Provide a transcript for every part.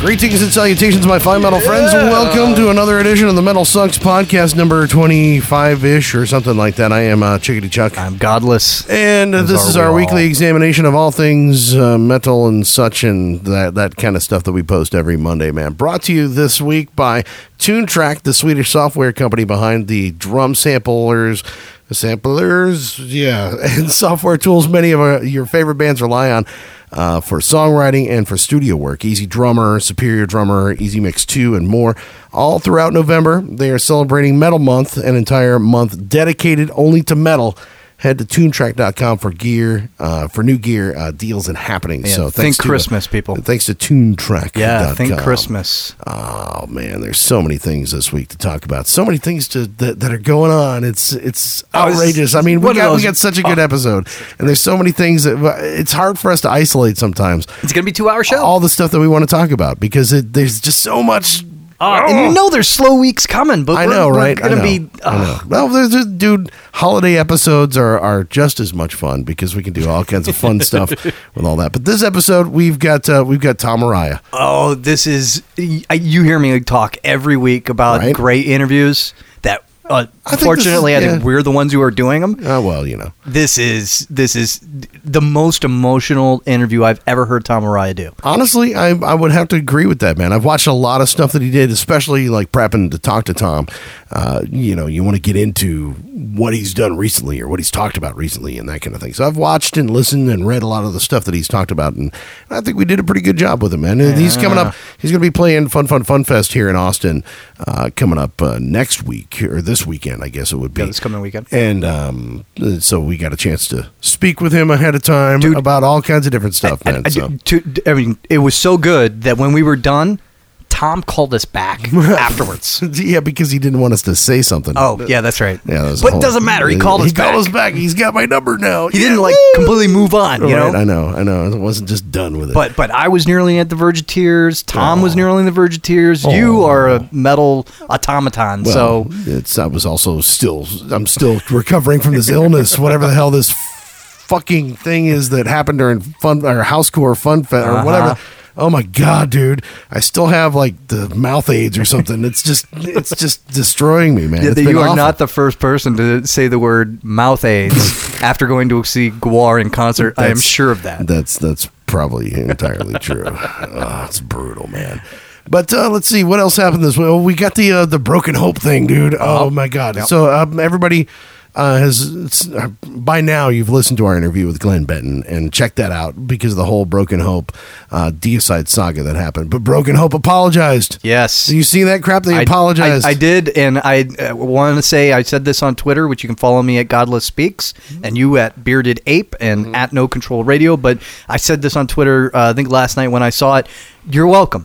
Greetings and salutations, my fine metal friends. Welcome to another edition of the MetalSucks podcast, number 25-ish or something like that. I am Chickadee Chuck. I'm Godless. And this is our weekly examination of all things metal and such and that kind of stuff that we post every Monday, man. Brought to you this week by Toontrack, the Swedish software company behind the drum samplers, yeah, and software tools many of your favorite bands rely on for songwriting and for studio work. Easy Drummer, Superior Drummer, Easy Mix 2, and more. All throughout November, they are celebrating Metal Month, an entire month dedicated only to metal. Head to Toontrack.com for gear, for new gear, deals and happenings. Yeah, so thanks. Think Christmas, people. Thanks to Toontrack.com. Yeah, think Christmas. Oh man, there's so many things this week to talk about. So many things that are going on. It's outrageous. I mean, we got such a good episode, and there's so many things that it's hard for us to isolate sometimes. It's gonna be a 2-hour show. All the stuff that we want to talk about because there's just so much. And you know there's slow weeks coming, but I know. Well, there's just, dude, holiday episodes are just as much fun because we can do all kinds of fun stuff with all that. But this episode, we've got Tom Araya. Oh, this is you hear me talk every week about great interviews that fortunately I think we're the ones who are doing them. Well, you know, this is the most emotional interview I've ever heard Tom Araya do. Honestly, I would have to agree with that, man. I've watched a lot of stuff that he did, especially like prepping to talk to Tom. You know, you want to get into what he's done recently or what he's talked about recently and that kind of thing. So I've watched and listened and read a lot of the stuff that he's talked about, and I think we did a pretty good job with him, man. Yeah. He's coming up. He's going to be playing Fun Fun Fun Fest here in Austin coming up next week or this weekend, I guess it would be. Yeah, this coming weekend. And so we got a chance to speak with him ahead of time about all kinds of different stuff, man. It was so good that when we were done, Tom called us back afterwards. Yeah, because he didn't want us to say something. Oh, yeah, that's right. Yeah, but it doesn't matter. He called us back. He's got my number now. He didn't completely move on, you know? I know. I wasn't just done with it. But I was nearly at the verge of tears. Tom was nearly on the verge of tears. Oh. You are a metal automaton. Well, I'm still recovering from this illness, whatever the hell this fucking thing is that happened during Housecore Fun Fest or whatever. Oh my God, dude! I still have like the mouth aids or something. It's just destroying me, man. Yeah, you are not the first person to say the word mouth aids after going to see Gwar in concert. I am sure of that. That's probably entirely true. It's brutal, man. But let's see what else happened this week. Well, we got the Broken Hope thing, dude. Oh my God! Yep. So everybody. By now you've listened to our interview with Glenn Benton and check that out because of the whole Broken Hope Deicide saga that happened. But Broken Hope apologized. Yes. Did you see that crap? They apologized. I did, and I want to say I said this on Twitter, which you can follow me at Godless Speaks, and you at Bearded Ape and at No Control Radio. But I said this on Twitter, I think last night when I saw it. You're welcome.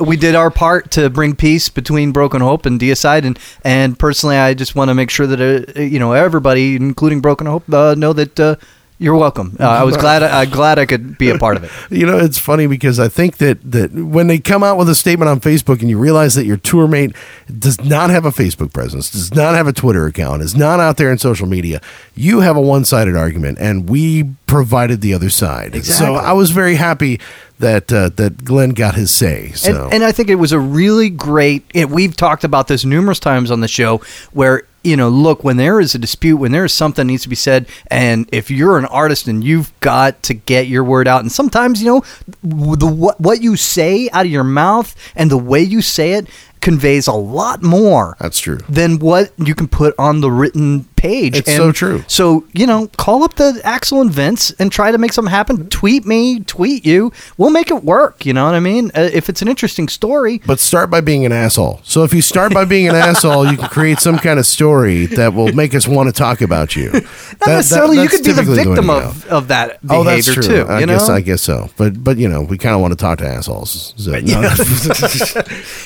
We did our part to bring peace between Broken Hope and Deicide, and personally, I just want to make sure that you know, everybody, including Broken Hope, know that you're welcome. I was glad I could be a part of it. You know, it's funny because I think that when they come out with a statement on Facebook, and you realize that your tour mate does not have a Facebook presence, does not have a Twitter account, is not out there in social media, you have a one-sided argument, and we provided the other side. Exactly. So I was very happy that Glenn got his say. So. And I think it was a really great, we've talked about this numerous times on the show, where, you know, look, when there is a dispute, when there is something that needs to be said, and if you're an artist and you've got to get your word out, and sometimes, you know, what you say out of your mouth and the way you say it conveys a lot more. That's true. Than what you can put on the written page. It's so true. So, you know, call up the Axel and Vince and try to make something happen. Tweet me, tweet you. We'll make it work. You know what I mean? If it's an interesting story. But start by being an asshole. So if you start by being an asshole, you can create some kind of story that will make us want to talk about you. Not necessarily. You could be the victim of that behavior, that's true. Too. I guess so. But you know, we kind of want to talk to assholes. So,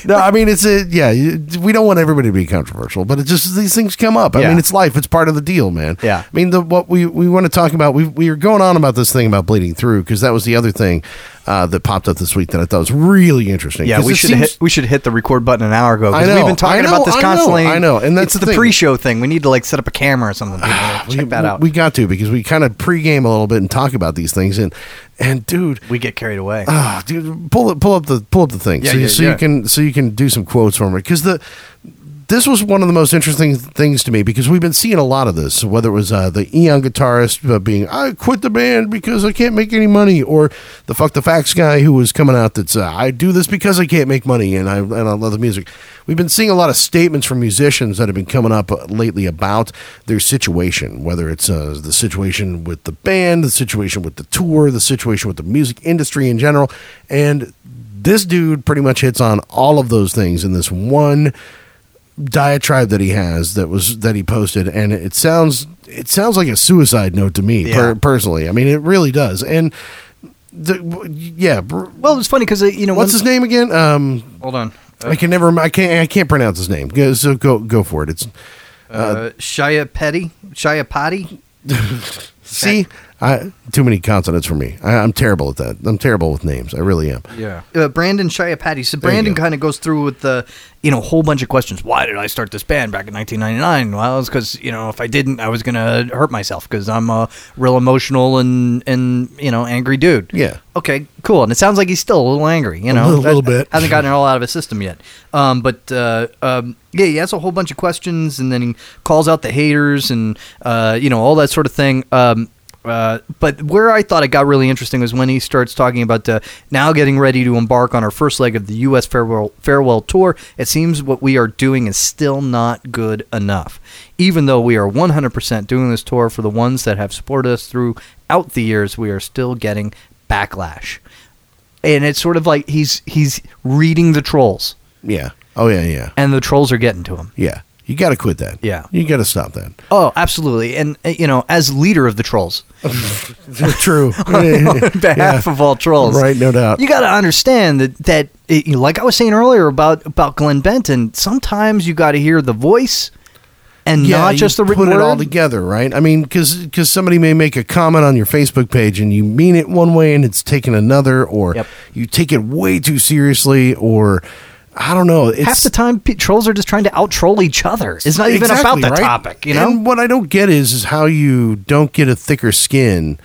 no, I mean, we don't want everybody to be controversial, but it's just these things come up. I mean, it's life. It's part of the deal, man. Yeah. I mean, what we want to talk about, we were going on about this thing about Bleeding Through, because that was the other thing that popped up this week that I thought was really interesting. Yeah, we should hit the record button an hour ago, because we've been talking about this constantly. I know. And that's the pre-show thing. We need to set up a camera or something. Check that out. We got to, because we kind of pregame a little bit and talk about these things. And dude, we get carried away. Dude, pull up the thing. Yeah, so you can do some quotes from it, because this was one of the most interesting things to me, because we've been seeing a lot of this, whether it was the Eon guitarist being, I quit the band because I can't make any money, or the Fuck the Facts guy who was coming out that's, I do this because I can't make money and I love the music. We've been seeing a lot of statements from musicians that have been coming up lately about their situation, whether it's the situation with the band, the situation with the tour, the situation with the music industry in general. And this dude pretty much hits on all of those things in this one diatribe that he has that he posted, and it sounds like a suicide note to me. Personally, I mean, it really does. And well, it's funny because, you know, what's his name again? Hold on, I can't pronounce his name. So go for it. It's Schieppati. See, too many consonants for me. I'm terrible at that. I'm terrible with names. I really am. Yeah. Brandan Schieppati. So Brandon kind of goes through with the, you know, whole bunch of questions. Why did I start this band back in 1999? Well, it's because, you know, if I didn't, I was going to hurt myself, because I'm a real emotional and, you know, angry dude. Yeah. Okay, cool. And it sounds like he's still a little angry, you know. A little bit. Hasn't gotten it all out of his system yet. He has a whole bunch of questions, and then he calls out the haters and, you know, all that sort of thing. But where I thought it got really interesting was when he starts talking about now getting ready to embark on our first leg of the U.S. farewell tour. It seems what we are doing is still not good enough, even though we are 100% doing this tour for the ones that have supported us throughout the years. We are still getting backlash, and it's sort of like he's reading the trolls. Yeah. Oh yeah. Yeah. And the trolls are getting to him. Yeah. You got to quit that. Yeah. You got to stop that. Oh, absolutely. And, you know, as leader of the trolls. True. On behalf of all trolls. Right, no doubt. You got to understand that it, like I was saying earlier about Glenn Benton, sometimes you got to hear the voice and not just the written word. Put it all together, right? I mean, because somebody may make a comment on your Facebook page and you mean it one way and it's taken another, or you take it way too seriously, or... I don't know. It's, half the time, trolls are just trying to out-troll each other. It's not even about the topic, you know? And what I don't get is how you don't get a thicker skin,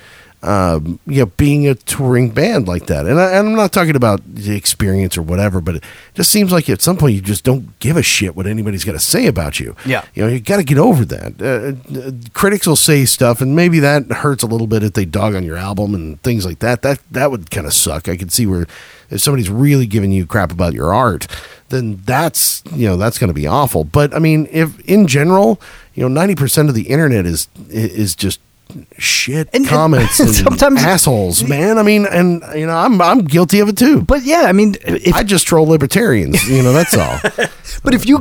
being a touring band like that. And I'm not talking about the experience or whatever, but it just seems like at some point you just don't give a shit what anybody's got to say about you. Yeah. You know, you got to get over that. Critics will say stuff, and maybe that hurts a little bit if they dog on your album and things like that. That would kind of suck. I could see where... if somebody's really giving you crap about your art, then that's going to be awful. But I mean, if in general, you know, 90% of the internet is just shit and comments and sometimes assholes, man. I mean, and you know, I'm guilty of it too. But yeah, I mean, I just troll libertarians, you know, that's all. But if you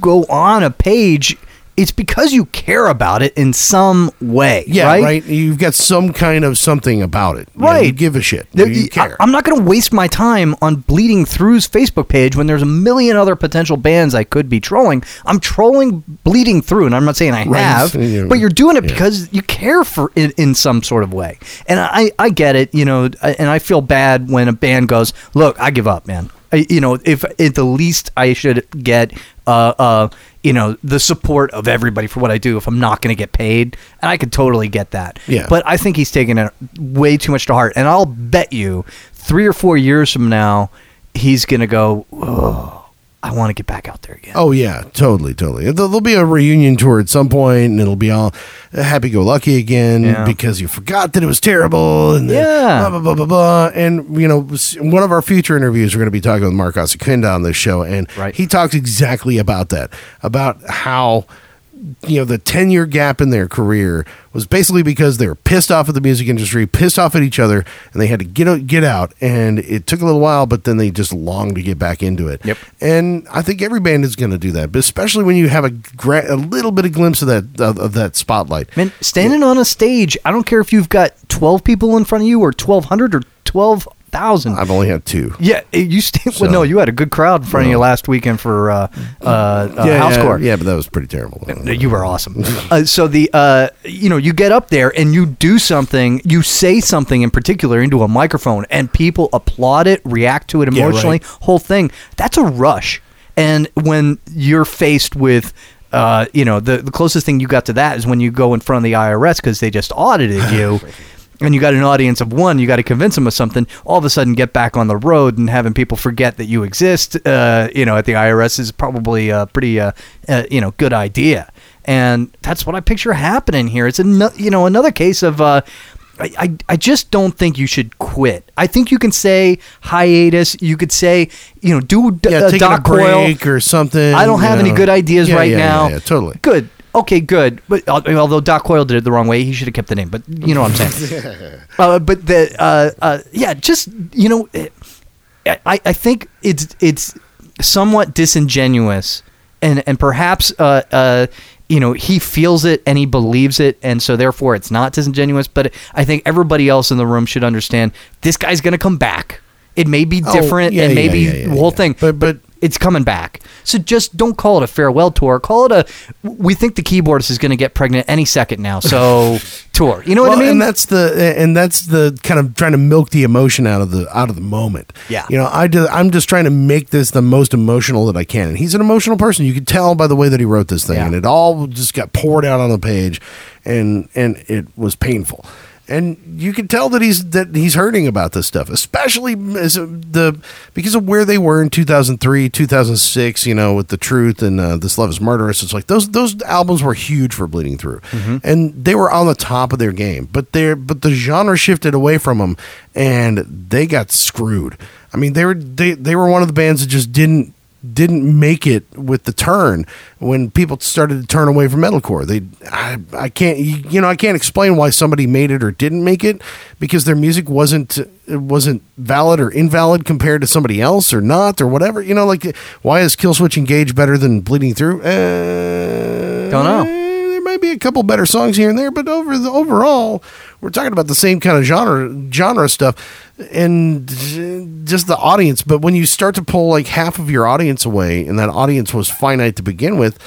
go on a page, it's because you care about it in some way, right? Right. You've got some kind of something about it. Right. You know, you give a shit. You care. I'm not going to waste my time on Bleeding Through's Facebook page when there's a million other potential bands I could be trolling. I'm trolling Bleeding Through, and I'm not saying I have, but you're doing it because you care for it in some sort of way. And I get it, you know, and I feel bad when a band goes, look, I give up, man. You know, if at the least I should get, you know, the support of everybody for what I do if I'm not going to get paid. And I could totally get that. Yeah. But I think he's taking it way too much to heart. And I'll bet you 3 or 4 years from now, he's going to go, oh, I want to get back out there again. Oh, yeah, totally, totally. There'll be a reunion tour at some point, and it'll be all happy-go-lucky again because you forgot that it was terrible, and blah, blah, blah, blah, blah. And, you know, one of our future interviews, we're going to be talking with Mark Osegueda on this show, and he talks exactly about that, about how, you know, the 10-year gap in their career was basically because they were pissed off at the music industry, pissed off at each other, and they had to get out. And it took a little while, but then they just longed to get back into it. Yep. And I think every band is going to do that, but especially when you have a little bit of glimpse of that spotlight. Man, standing on a stage, I don't care if you've got 12 people in front of you or 1,200 or 12,000. I've only had two. Yeah, you had a good crowd in front of you last weekend for Housecore. Yeah, but that was pretty terrible. You were awesome. So you get up there and you do something, you say something in particular into a microphone, and people applaud it, react to it emotionally, whole thing. That's a rush. And when you're faced with the closest thing you got to that is when you go in front of the IRS because they just audited you. And you got an audience of one, you got to convince them of something, all of a sudden get back on the road and having people forget that you exist, at the IRS is probably a pretty, good idea. And that's what I picture happening here. It's another case of, I just don't think you should quit. I think you can say hiatus. You could say, do Doc Coyle or something. I don't have any good ideas now. Yeah, totally. Good. Okay, good. But although Doc Coyle did it the wrong way, he should have kept the name. But you know what I'm saying. I think it's somewhat disingenuous, and perhaps he feels it and he believes it, and so therefore it's not disingenuous. But I think everybody else in the room should understand this guy's going to come back. It may be different, thing, but it's coming back. So just don't call it a farewell tour. Call it we think the keyboardist is going to get pregnant any second now. So tour, you know what I mean? And that's the kind of trying to milk the emotion out of the moment. Yeah. I'm just trying to make this the most emotional that I can. And he's an emotional person. You could tell by the way that he wrote this thing, and it all just got poured out on the page, and it was painful. And you can tell that he's hurting about this stuff, especially because of where they were in 2003, 2006. With The Truth and This Love Is Murderous. It's like those albums were huge for Bleeding Through, and they were on the top of their game. But the genre shifted away from them, and they got screwed. I mean, they were one of the bands that just didn't make it with the turn when people started to turn away from metalcore. I can't explain why somebody made it or didn't make it, because their music wasn't valid or invalid compared to somebody else or not or whatever. Why is Killswitch Engage better than Bleeding Through? Don't know. Be a couple better songs here and there, but overall we're talking about the same kind of genre stuff and just the audience. But when you start to pull like half of your audience away, and that audience was finite to begin with,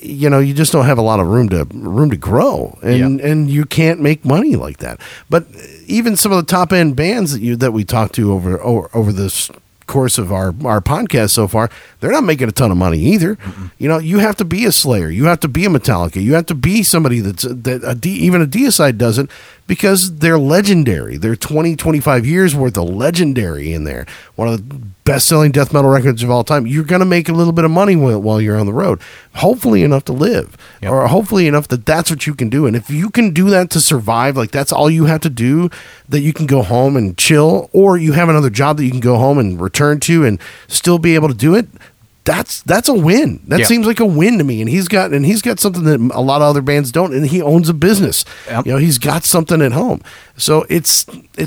you just don't have a lot of room to grow, and you can't make money like that. But even some of the top end bands that we talked to over this course of our podcast so far, they're not making a ton of money either. You have to be a Slayer, you have to be a Metallica, you have to be somebody even a Deicide doesn't, because they're legendary. They're 20-25 years worth of legendary in there, one of the best selling death metal records of all time. You're going to make a little bit of money while you're on the road, hopefully enough to live, or hopefully enough that's what you can do. And if you can do that to survive, like that's all you have to do, that you can go home and chill, or you have another job that you can go home and return to and still be able to do it. That's a win. That seems like a win to me. And he's got something that a lot of other bands don't. And he owns a business. Yep. He's got something at home. So it's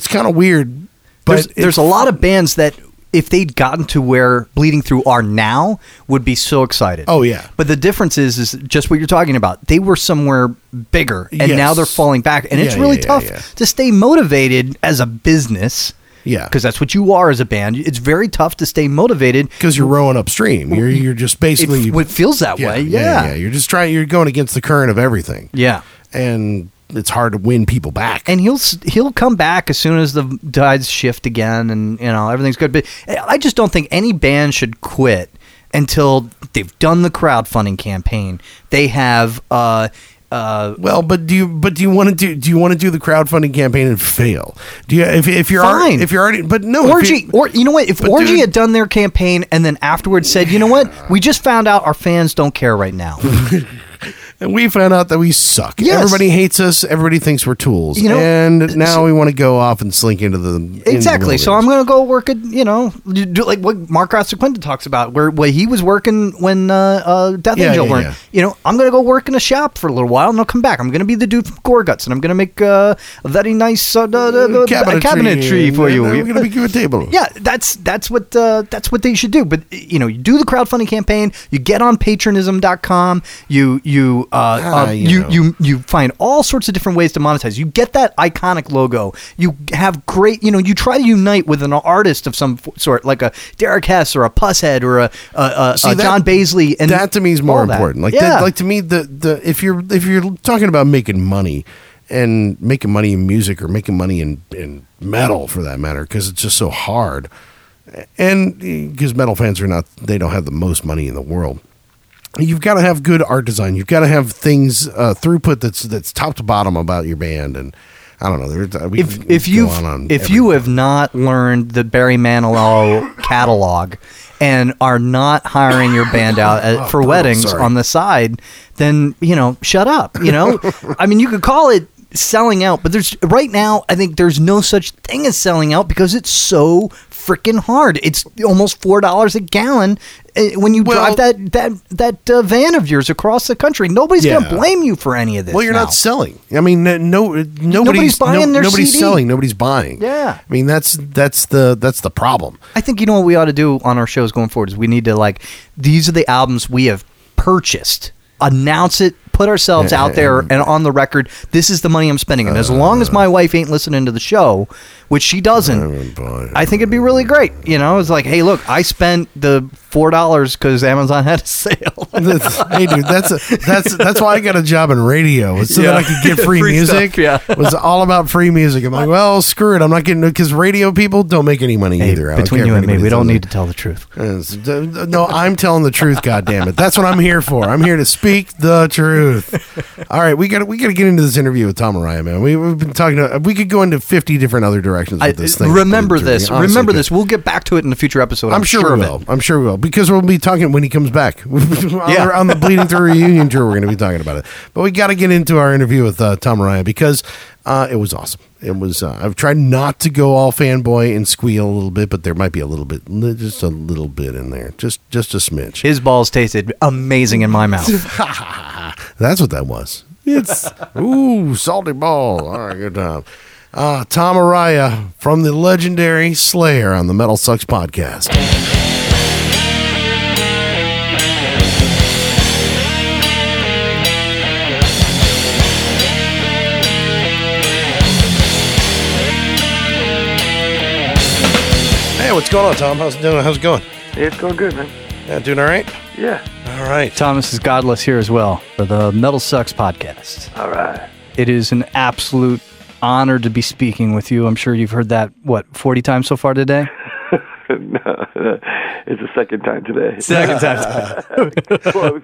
kind of weird. But there's a lot of bands that, if they'd gotten to where Bleeding Through are now, would be so excited. Oh, yeah. But the difference is just what you're talking about. They were somewhere bigger, and now they're falling back. And it's really tough to stay motivated as a business. Yeah, because that's what you are as a band. It's very tough to stay motivated because you're rowing upstream. You're just basically it feels that way. Yeah, you're just trying. You're going against the current of everything. Yeah, and it's hard to win people back. And he'll come back as soon as the tides shift again, and everything's good. But I just don't think any band should quit until they've done the crowdfunding campaign. They have Well, but do you want to do the crowdfunding campaign and fail? Do you if you're already but no Orgy or you know what if Orgy had done their campaign and then afterwards said, you know what, we just found out our fans don't care right now. And we found out that we suck. Yes. Everybody hates us. Everybody thinks we're tools. You know, and now we want to go off and slink into the... Exactly. So I'm going to go work at, you know, do like what Mark Osegueda talks about, where he was working when Death Angel burned. Yeah. You know, I'm going to go work in a shop for a little while and I'll come back. I'm going to be the dude from Gorguts and I'm going to make a very nice cabinetry for you. We're going to make you a table. Yeah, that's what they should do. But, you know, you do the crowdfunding campaign. You get on patronism.com. You find all sorts of different ways to monetize. You get that iconic logo. You have great, you know, you try to unite with an artist of some sort, like a Derek Hess or a Pusshead or a John Baisley. And that to me is more important. Like, yeah. Like to me, the if you're talking about making money and making money in music or making money in metal for that matter, because it's just so hard, and because metal fans don't have the most money in the world. You've got to have good art design. You've got to have things throughput that's top to bottom about your band, and I don't know. If you have not learned the Barry Manilow catalog and are not hiring your band out for weddings on the side, then you know, shut up. You know, I mean, you could call it selling out, but there's right now, I think there's no such thing as selling out because it's so freaking hard. It's almost $4 a gallon. When you drive that van of yours across the country, nobody's going to blame you for any of this. Well, you're not selling. I mean, nobody's buying their CD. Nobody's selling. Nobody's buying. Yeah. I mean, that's the problem. I think you know what we ought to do on our shows going forward is we need to like these are the albums we have purchased. Announce it. Put ourselves out there and on the record. This is the money I'm spending, and as long as my wife ain't listening to the show, which she doesn't, I think it'd be really great. You know, it's like, hey, look, I spent the $4 because Amazon had a sale. Hey, dude, that's why I got a job in radio, so that I could get free music. Stuff, yeah, it was all about free music. I'm like, well, screw it, I'm not getting it because radio people don't make any money either. Between you and me, we don't need to tell the truth. No, I'm telling the truth. God damn it, that's what I'm here for. I'm here to speak the truth. All right, we got to get into this interview with Tom Araya, man. We've been talking. We could go into 50 different other directions with this thing. Remember this. We'll get back to it in a future episode. I'm sure we will because we'll be talking when he comes back on the Bleeding Through reunion tour. We're going to be talking about it. But we got to get into our interview with Tom Araya because it was awesome. It was. I've tried not to go all fanboy and squeal a little bit, but there might be just a little bit in there, just a smidge. His balls tasted amazing in my mouth. That's what that was. It's salty ball. All right, good time. Tom Araya from the legendary Slayer on the MetalSucks podcast. Hey, what's going on, Tom? How's it going? Yeah, it's going good, man. Yeah, doing all right? Yeah. All right. Thomas is Godless here as well for the MetalSucks podcast. All right. It is an absolute honor to be speaking with you. I'm sure you've heard that, 40 times so far today? No, it's the second time today. Second time. Close.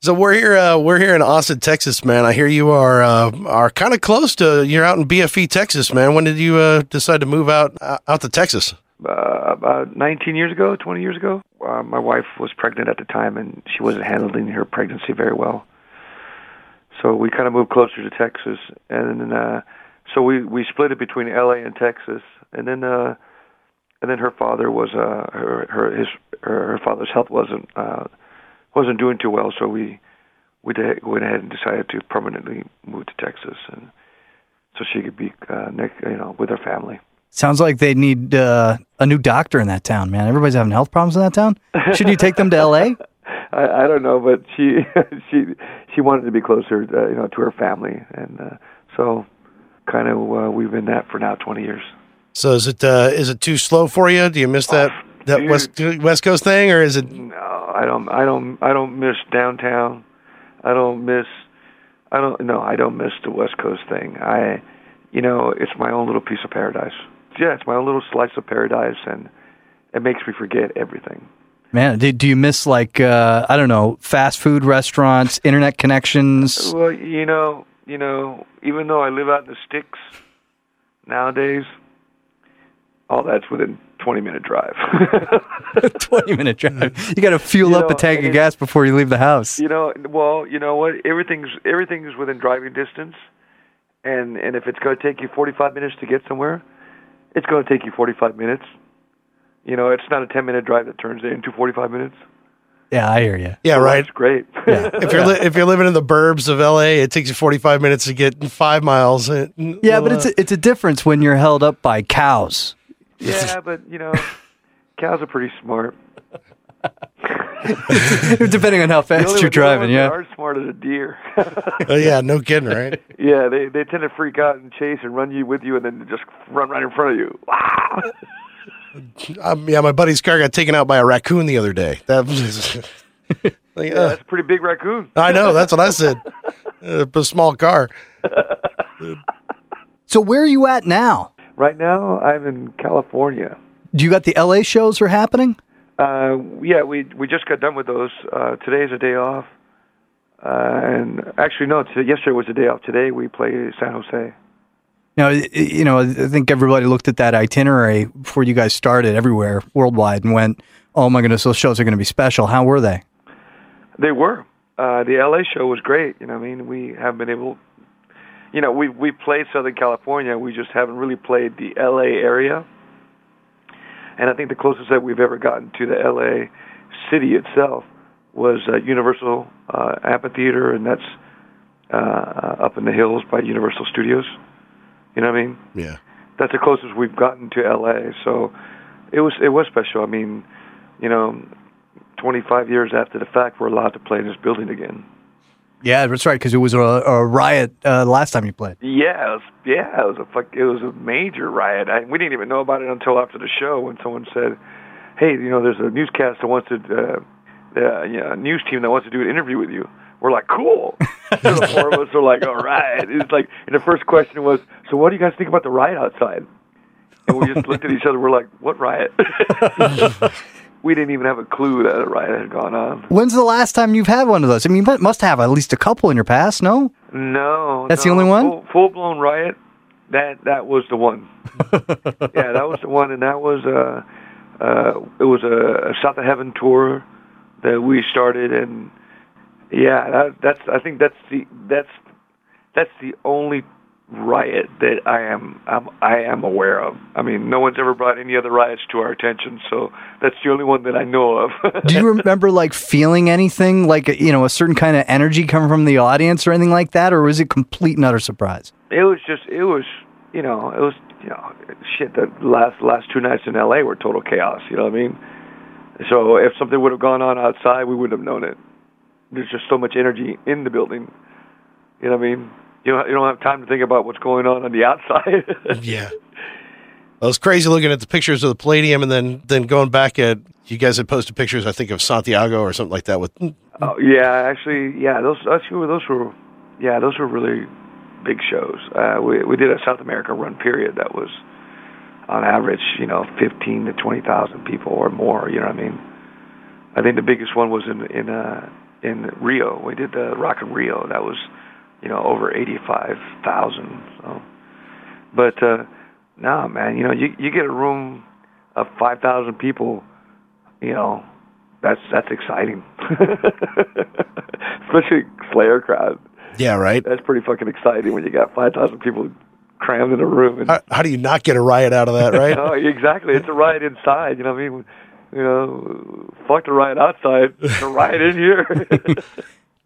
So we're here in Austin, Texas, man. I hear you are kind of close to. You're out in BFE, Texas, man. When did you decide to move out to Texas? About 20 years ago. My wife was pregnant at the time, and she wasn't handling her pregnancy very well. So we kind of moved closer to Texas, and then, so we split it between LA and Texas, and then. And then her father was her father's health wasn't doing too well, so we went ahead and decided to permanently move to Texas, and so she could be with her family. Sounds like they need a new doctor in that town, man. Everybody's having health problems in that town. Shouldn't you take them to L.A.? I don't know, but she wanted to be closer, to her family, and so kind of we've been that for now 20 years. So is it too slow for you? Do you miss that West Coast thing, or is it? No, I don't miss downtown. I don't miss the West Coast thing. It's my own little piece of paradise. Yeah, it's my own little slice of paradise, and it makes me forget everything. Man, do you miss, like, I don't know, fast food restaurants, internet connections? Well, you know, even though I live out in the sticks nowadays, all that's within 20-minute drive. 20-minute drive. You got to fuel up a tank of gas before you leave the house. You know, well, you know what? Everything's within driving distance, and if it's going to take you 45 minutes to get somewhere, it's going to take you 45 minutes. You know, it's not a 10-minute drive that turns into 45 minutes. Yeah, I hear you. Yeah, right. It's great. Yeah. If you're living in the burbs of L.A., it takes you 45 minutes to get 5 miles. Yeah, but it's a difference when you're held up by cows. Yeah, but, you know, cows are pretty smart. Depending on how fast you're driving, yeah. They are smart as a deer. Oh, yeah, no kidding, right? Yeah, they tend to freak out and chase and run you with you and then just run right in front of you. Wow! Yeah, my buddy's car got taken out by a raccoon the other day. That was, yeah, that's a pretty big raccoon. I know, that's what I said. A small car. So where are you at now? Right now, I'm in California. Do you got the L.A. shows are happening? Yeah, we just got done with those. Today's a day off. And actually, no, yesterday was a day off. Today we play San Jose. Now, you know, I think everybody looked at that itinerary before you guys started everywhere worldwide and went, oh my goodness, those shows are going to be special. How were they? They were. The LA show was great. You know what I mean? We have been able, you know, we played Southern California. We just haven't really played the LA area. And I think the closest that we've ever gotten to the LA city itself was Universal Amphitheater, and that's up in the hills by Universal Studios. You know what I mean? Yeah. That's the closest we've gotten to L.A., so it was special. I mean, you know, 25 years after the fact, we're allowed to play in this building again. Yeah, that's right, because it was a riot last time you played. Yeah, it was a major riot. We didn't even know about it until after the show when someone said, hey, you know, there's a newscast that wants to, you know, a news team that wants to do an interview with you. We're like, cool. So the four of us are like, all right. It's like, and the first question was, so what do you guys think about the riot outside? And we just looked at each other. We're like, what riot? We didn't even have a clue that a riot had gone on. When's the last time you've had one of those? I mean, you must have at least a couple in your past, no? No. That's the only one? Full-blown riot. That was the one. Yeah, that was the one. And that was, it was a South of Heaven tour that we started, and yeah, I think that's the only riot that I am aware of. I mean, no one's ever brought any other riots to our attention, so that's the only one that I know of. Do you remember, like, feeling anything, like, you know, a certain kind of energy coming from the audience or anything like that, or was it complete and utter surprise? It was shit. The last two nights in L.A. were total chaos. You know what I mean? So if something would have gone on outside, we wouldn't have known it. There's just so much energy in the building. You know what I mean? You don't have time to think about what's going on the outside. Yeah. I was crazy looking at the pictures of the Palladium and then going back at, you guys had posted pictures, I think, of Santiago or something like that. With oh, yeah, actually, yeah, those were really big shows. We did a South America run period that was, on average, you know, 15,000 to 20,000 people or more, you know what I mean? I think the biggest one was in Rio. We did the Rock in Rio. That was, you know, over 85,000. So. But no, man, you know, you get a room of 5,000 people, you know, that's exciting. Especially Slayer crowd. Yeah, right. That's pretty fucking exciting when you got 5,000 people crammed in a room. And how do you not get a riot out of that, right? Oh, exactly. It's a riot inside. You know what I mean? You know, fuck the riot outside, the riot in here.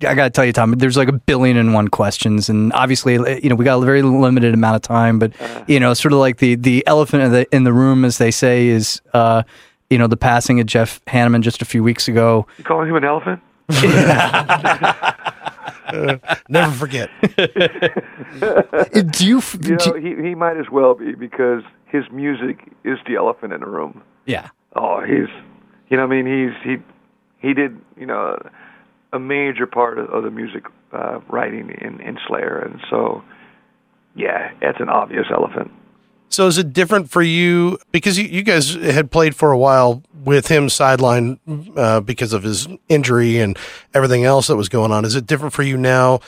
I got to tell you, Tom, there's like 1,000,000,001 questions. And obviously, you know, we got a very limited amount of time. But, you know, sort of like the elephant in the room, as they say, is, you know, the passing of Jeff Hanneman just a few weeks ago. You calling him an elephant? Never forget. Do you know, he might as well be, because his music is the elephant in the room. Yeah. Oh, he's, you know what I mean, he did, you know, a major part of the music writing in Slayer, and so, yeah, that's an obvious elephant. So is it different for you, because you guys had played for a while with him sidelined because of his injury and everything else that was going on, is it different for you now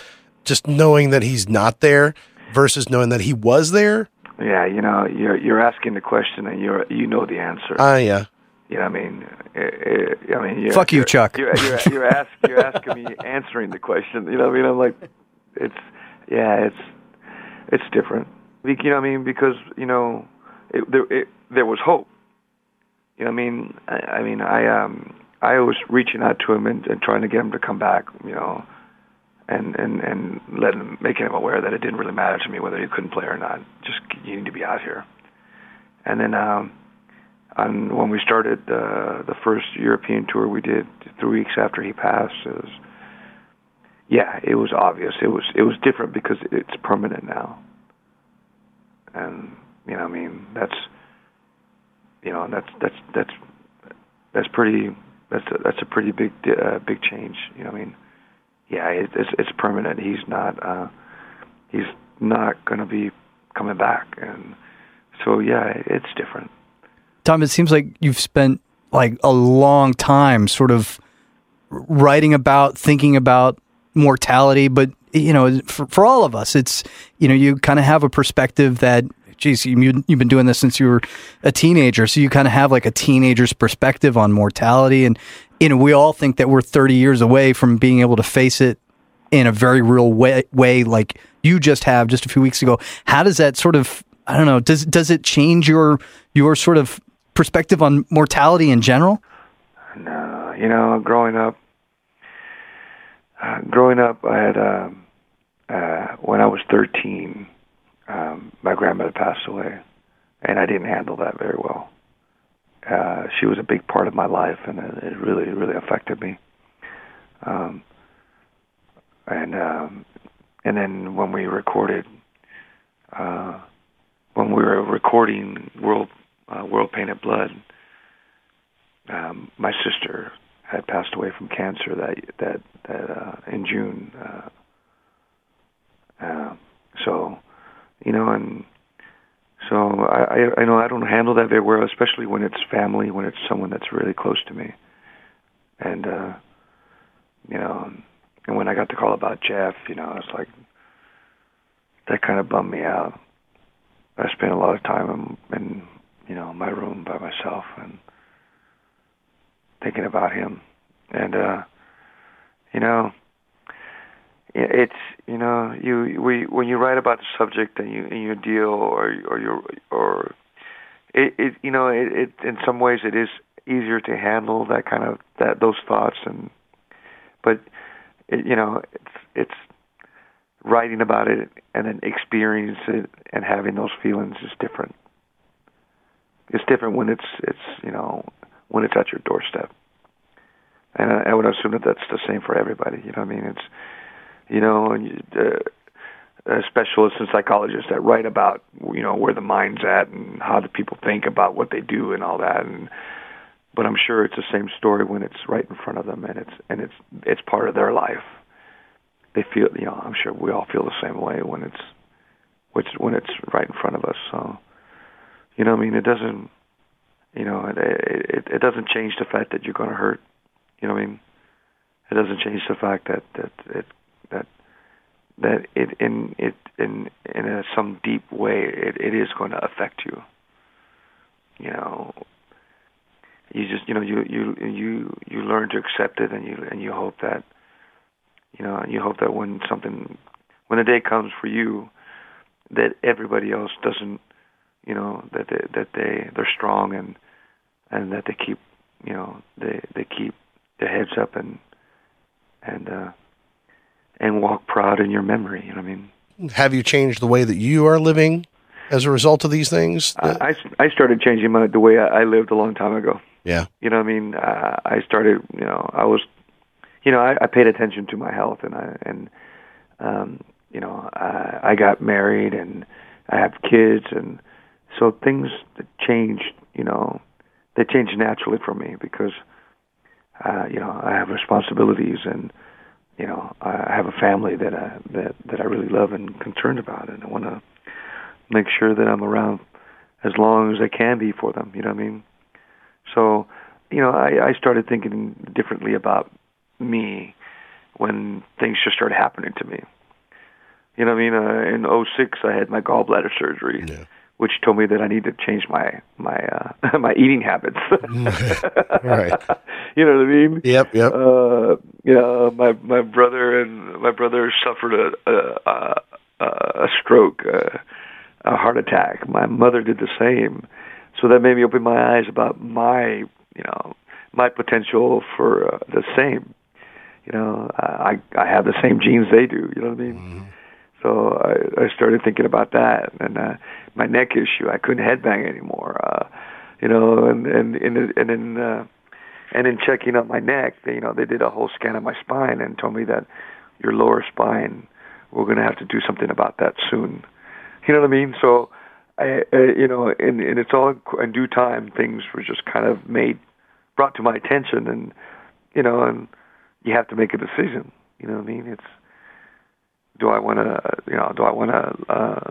just knowing that he's not there versus knowing that he was there? Yeah, you know, you're asking the question and you know the answer. Yeah. You know what I mean? Fuck you, Chuck. You're asking me, answering the question. You know what I mean? I'm like, it's different. You know what I mean? Because, you know, there was hope. You know what I mean? I was reaching out to him and trying to get him to come back, you know, and making him aware that it didn't really matter to me whether he couldn't play or not. Just, you need to be out here. And then and when we started the first European tour we did 3 weeks after he passed, it was obvious. It was different because it's permanent now. And, you know, I mean, that's a pretty big, big change. You know, I mean, yeah, it's permanent. He's not going to be coming back. And so, yeah, it's different. Tom, it seems like you've spent like a long time sort of writing about, thinking about mortality, but you know, for all of us, it's, you know, you kind of have a perspective that, geez, you've been doing this since you were a teenager, so you kind of have like a teenager's perspective on mortality, and you know, we all think that we're 30 years away from being able to face it in a very real way like you just a few weeks ago. How does that sort of, I don't know, does it change your sort of perspective on mortality in general? No, you know, growing up, I had when I was 13. My grandmother passed away, and I didn't handle that very well. She was a big part of my life, and it really, really affected me. And then when we recorded, when we were recording World Painted Blood, my sister had passed away from cancer that in June. So. You know, and so I know I don't handle that very well, especially when it's family, when it's someone that's really close to me. And, you know, and when I got the call about Jeff, you know, it's like, that kind of bummed me out. I spent a lot of time in you know, my room by myself and thinking about him. And, you know, it's, you know, when you write about the subject and you deal it in some ways it is easier to handle that kind of those thoughts, but it's writing about it and then experience it and having those feelings is different. It's different when it's you know, when it's at your doorstep, and I would assume that that's the same for everybody. You know what I mean? It's, you know, and specialists and psychologists that write about, you know, where the mind's at and how the people think about what they do and all that. But I'm sure it's the same story when it's right in front of them and it's part of their life. They feel, you know, I'm sure we all feel the same way when it's right in front of us. So, you know, I mean, it doesn't change the fact that you're going to hurt. You know what I mean? It doesn't change the fact that in some deep way it is going to affect you. You know, you just, you know, you learn to accept it, and you hope that, you know, when the day comes for you, that everybody else doesn't, you know, that they're strong and that they keep, you know, they keep their heads up and walk proud in your memory, you know what I mean? Have you changed the way that you are living as a result of these things? I started changing the way I lived a long time ago. Yeah. You know what I mean? I started, you know, I paid attention to my health, you know, I got married and I have kids, and so things changed, you know, they changed naturally for me because, you know, I have responsibilities and, you know, I have a family that I really love and concerned about, and I want to make sure that I'm around as long as I can be for them. You know what I mean? So you know, I started thinking differently about me when things just started happening to me. You know what I mean? In 06, I had my gallbladder surgery, which told me that I need to change my my eating habits. Right. You know what I mean? Yep. You know, my brother suffered a stroke, a heart attack. My mother did the same. So that made me open my eyes about my potential for the same. You know, I have the same genes they do. You know what I mean? Mm-hmm. So I started thinking about that, and my neck issue. I couldn't headbang anymore. You know, and in checking up my neck, they did a whole scan of my spine and told me that your lower spine, we're going to have to do something about that soon. You know what I mean? So and it's all in due time. Things were just kind of brought to my attention, and you have to make a decision. You know what I mean? It's, do I want to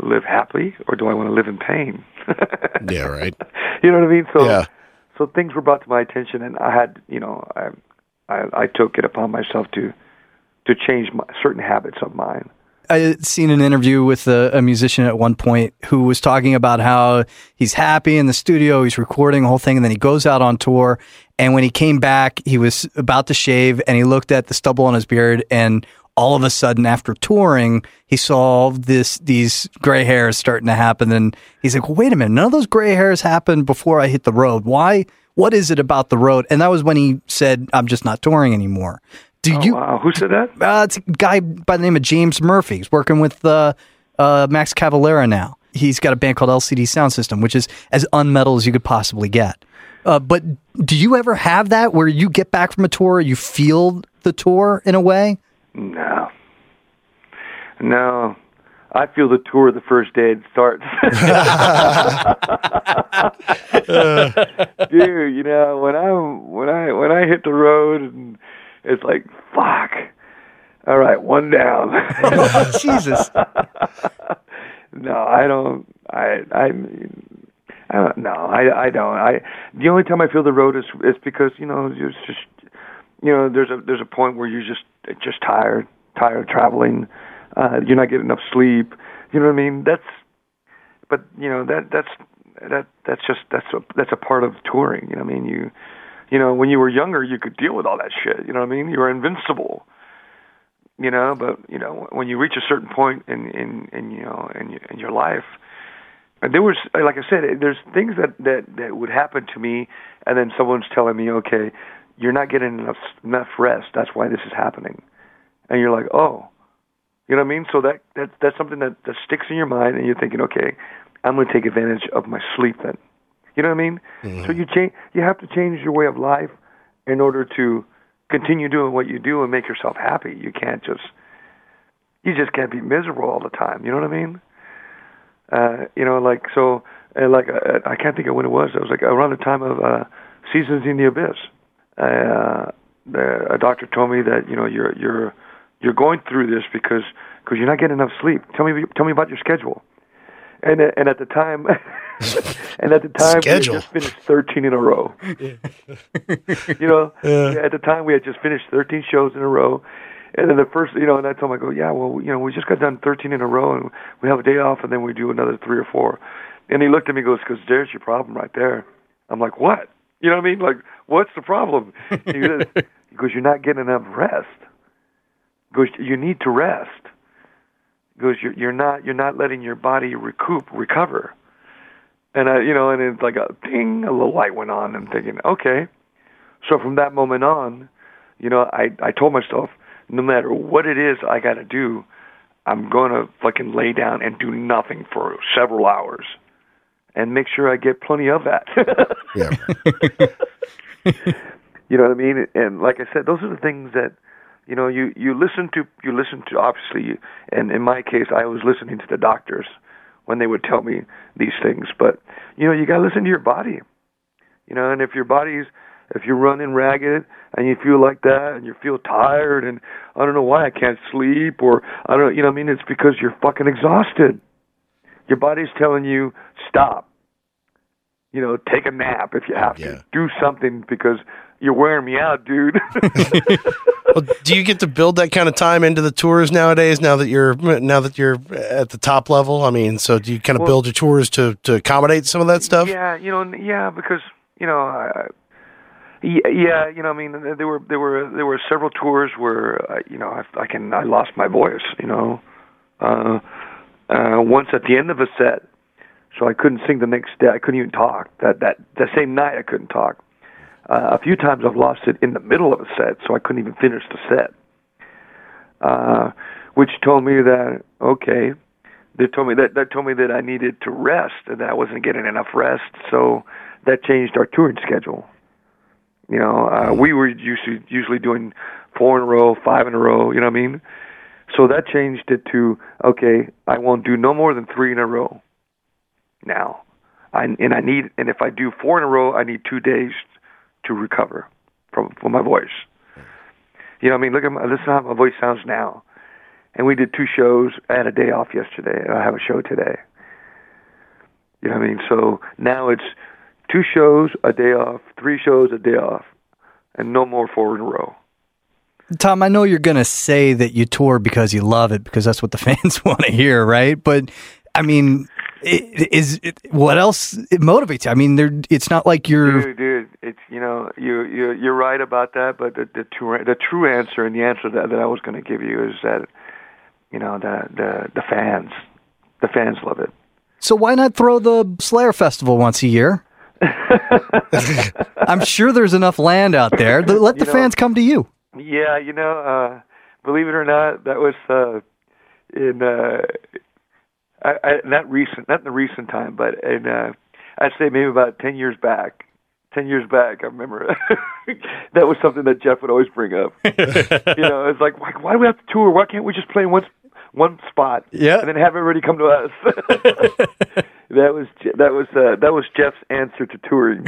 live happily, or do I want to live in pain? Yeah, right. You know what I mean? So, So things were brought to my attention, and I had, I took it upon myself to change certain habits of mine. I had seen an interview with a musician at one point who was talking about how he's happy in the studio, he's recording the whole thing, and then he goes out on tour, and when he came back, he was about to shave, and he looked at the stubble on his beard, and all of a sudden, after touring, he saw these gray hairs starting to happen, and he's like, well, wait a minute, none of those gray hairs happened before I hit the road. Why? What is it about the road? And that was when he said, I'm just not touring anymore. Wow. Who said that? It's a guy by the name of James Murphy. He's working with Max Cavalera now. He's got a band called LCD Sound System, which is as unmetal as you could possibly get. But do you ever have that where you get back from a tour, you feel the tour in a way? No. I feel the tour the first day it starts. Dude, when I hit the road and it's like, fuck. All right, one down. Jesus. No, I don't. I don't. No, I don't. The only time I feel the road is because it's just there's a point where you're just tired of traveling. You're not getting enough sleep. You know what I mean? That's a part of touring. You know what I mean? When you were younger, you could deal with all that shit. You know what I mean? You were invincible. But when you reach a certain point in your life, and there was, like I said, there's things that would happen to me, and then someone's telling me, okay, you're not getting enough rest. That's why this is happening. And you're like, oh, you know what I mean? So that's something that sticks in your mind, and you're thinking, okay, I'm going to take advantage of my sleep then. You know what I mean? Mm-hmm. So you have to change your way of life in order to continue doing what you do and make yourself happy. You just can't be miserable all the time. You know what I mean? I can't think of when it was. It was like around the time of Seasons in the Abyss. A doctor told me that you're going through this because you're not getting enough sleep. Tell me about your schedule. And at the time, we had just finished 13 in a row. At the time we had just finished 13 shows in a row, and then the first, and I told him, I go, we just got done 13 in a row, and we have a day off, and then we do another 3 or 4. And he looked at me, and goes, "Because there's your problem right there." I'm like, "What?" You know what I mean? Like, what's the problem? He goes, "You're not getting enough rest." He goes, "You need to rest." Goes, you're not letting your body recover, and I it's like a ding, a little light went on. I'm thinking, okay, so from that moment on, I told myself, no matter what it is I got to do, I'm gonna fucking lay down and do nothing for several hours, and make sure I get plenty of that. Yeah, you know what I mean. And like I said, those are the things that. You listen to obviously, and in my case, I was listening to the doctors when they would tell me these things. But you gotta listen to your body, And if your body's, if you're running ragged and you feel like that and you feel tired and I don't know why I can't sleep or I don't, it's because you're fucking exhausted. Your body's telling you stop. you know, take a nap if you have to. Do something because you're wearing me out, dude. Well, do you get to build that kind of time into the tours nowadays? Now that you're at the top level, I mean, so do you kind of build your tours to accommodate some of that stuff? I mean, there were several tours where I lost my voice, once at the end of a set, so I couldn't sing the next day. I couldn't even talk. That same night, I couldn't talk. A few times I've lost it in the middle of a set, so I couldn't even finish the set, which told me that, that I needed to rest and that I wasn't getting enough rest, so that changed our touring schedule. We were usually doing 4 in a row, 5 in a row, you know what I mean? So that changed it to, I won't do no more than 3 in a row now. And if I do 4 in a row, I need 2 days to recover from my voice. You know what I mean? Listen how my voice sounds now. And we did 2 shows. I had a day off yesterday, and I have a show today. You know what I mean? So now it's 2 shows, a day off, 3 shows, a day off, and no more 4 in a row. Tom, I know you're going to say that you tour because you love it, because that's what the fans want to hear, right? But, I mean, what else it motivates you? I mean, it's not like you're... Dude, it's, you're right about that, but the true answer and the answer that I was going to give you is that, the fans. The fans love it. So why not throw the Slayer Festival once a year? I'm sure there's enough land out there. Let the fans come to you. Yeah, believe it or not, that was not in the recent time, but in I'd say maybe about 10 years back. 10 years back, I remember that was something that Jeff would always bring up. It's like, why do we have to tour? Why can't we just play in one spot? Yeah, and then have everybody come to us. That was Jeff's answer to touring.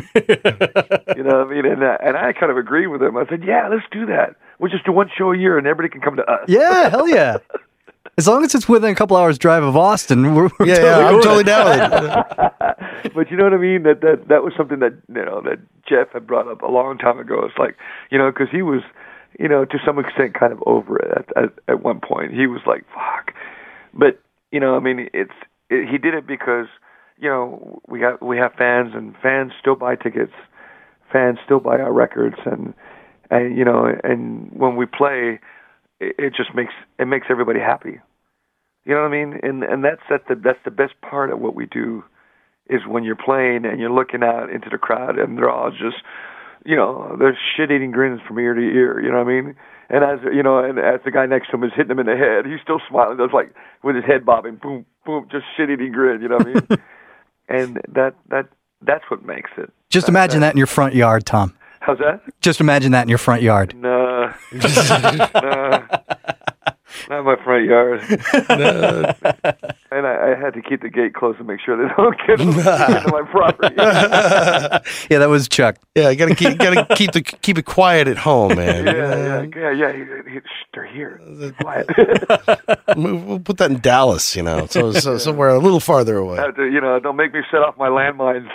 You know what I mean? And I kind of agreed with him. I said, yeah, let's do that. We'll just do one show a year and everybody can come to us. Yeah, hell yeah. As long as it's within a couple hours drive of Austin, I'm totally down with it. But you know what I mean? That was something that, that Jeff had brought up a long time ago. It's like, because he was, to some extent kind of over it at one point. He was like, fuck. But, he did it because, we have fans, and fans still buy tickets. Fans still buy our records, and when we play, it just makes everybody happy. You know what I mean? And that's the best part of what we do, is when you're playing and you're looking out into the crowd and they're all just, they're shit-eating grins from ear to ear. You know what I mean? And as the guy next to him is hitting him in the head, he's still smiling. That's like with his head bobbing, boom, boom, just shit-eating grin. You know what I mean? And that's what makes it. Just imagine that in your front yard, Tom. How's that? Just imagine that in your front yard. No. Not my front yard. No. And I had to keep the gate closed to make sure they don't get into my property. Yeah, that was Chuck. Yeah, I gotta keep it quiet at home, man. Yeah. They're here. Quiet. We'll put that in Dallas, so somewhere a little farther away. Don't make me set off my landmines.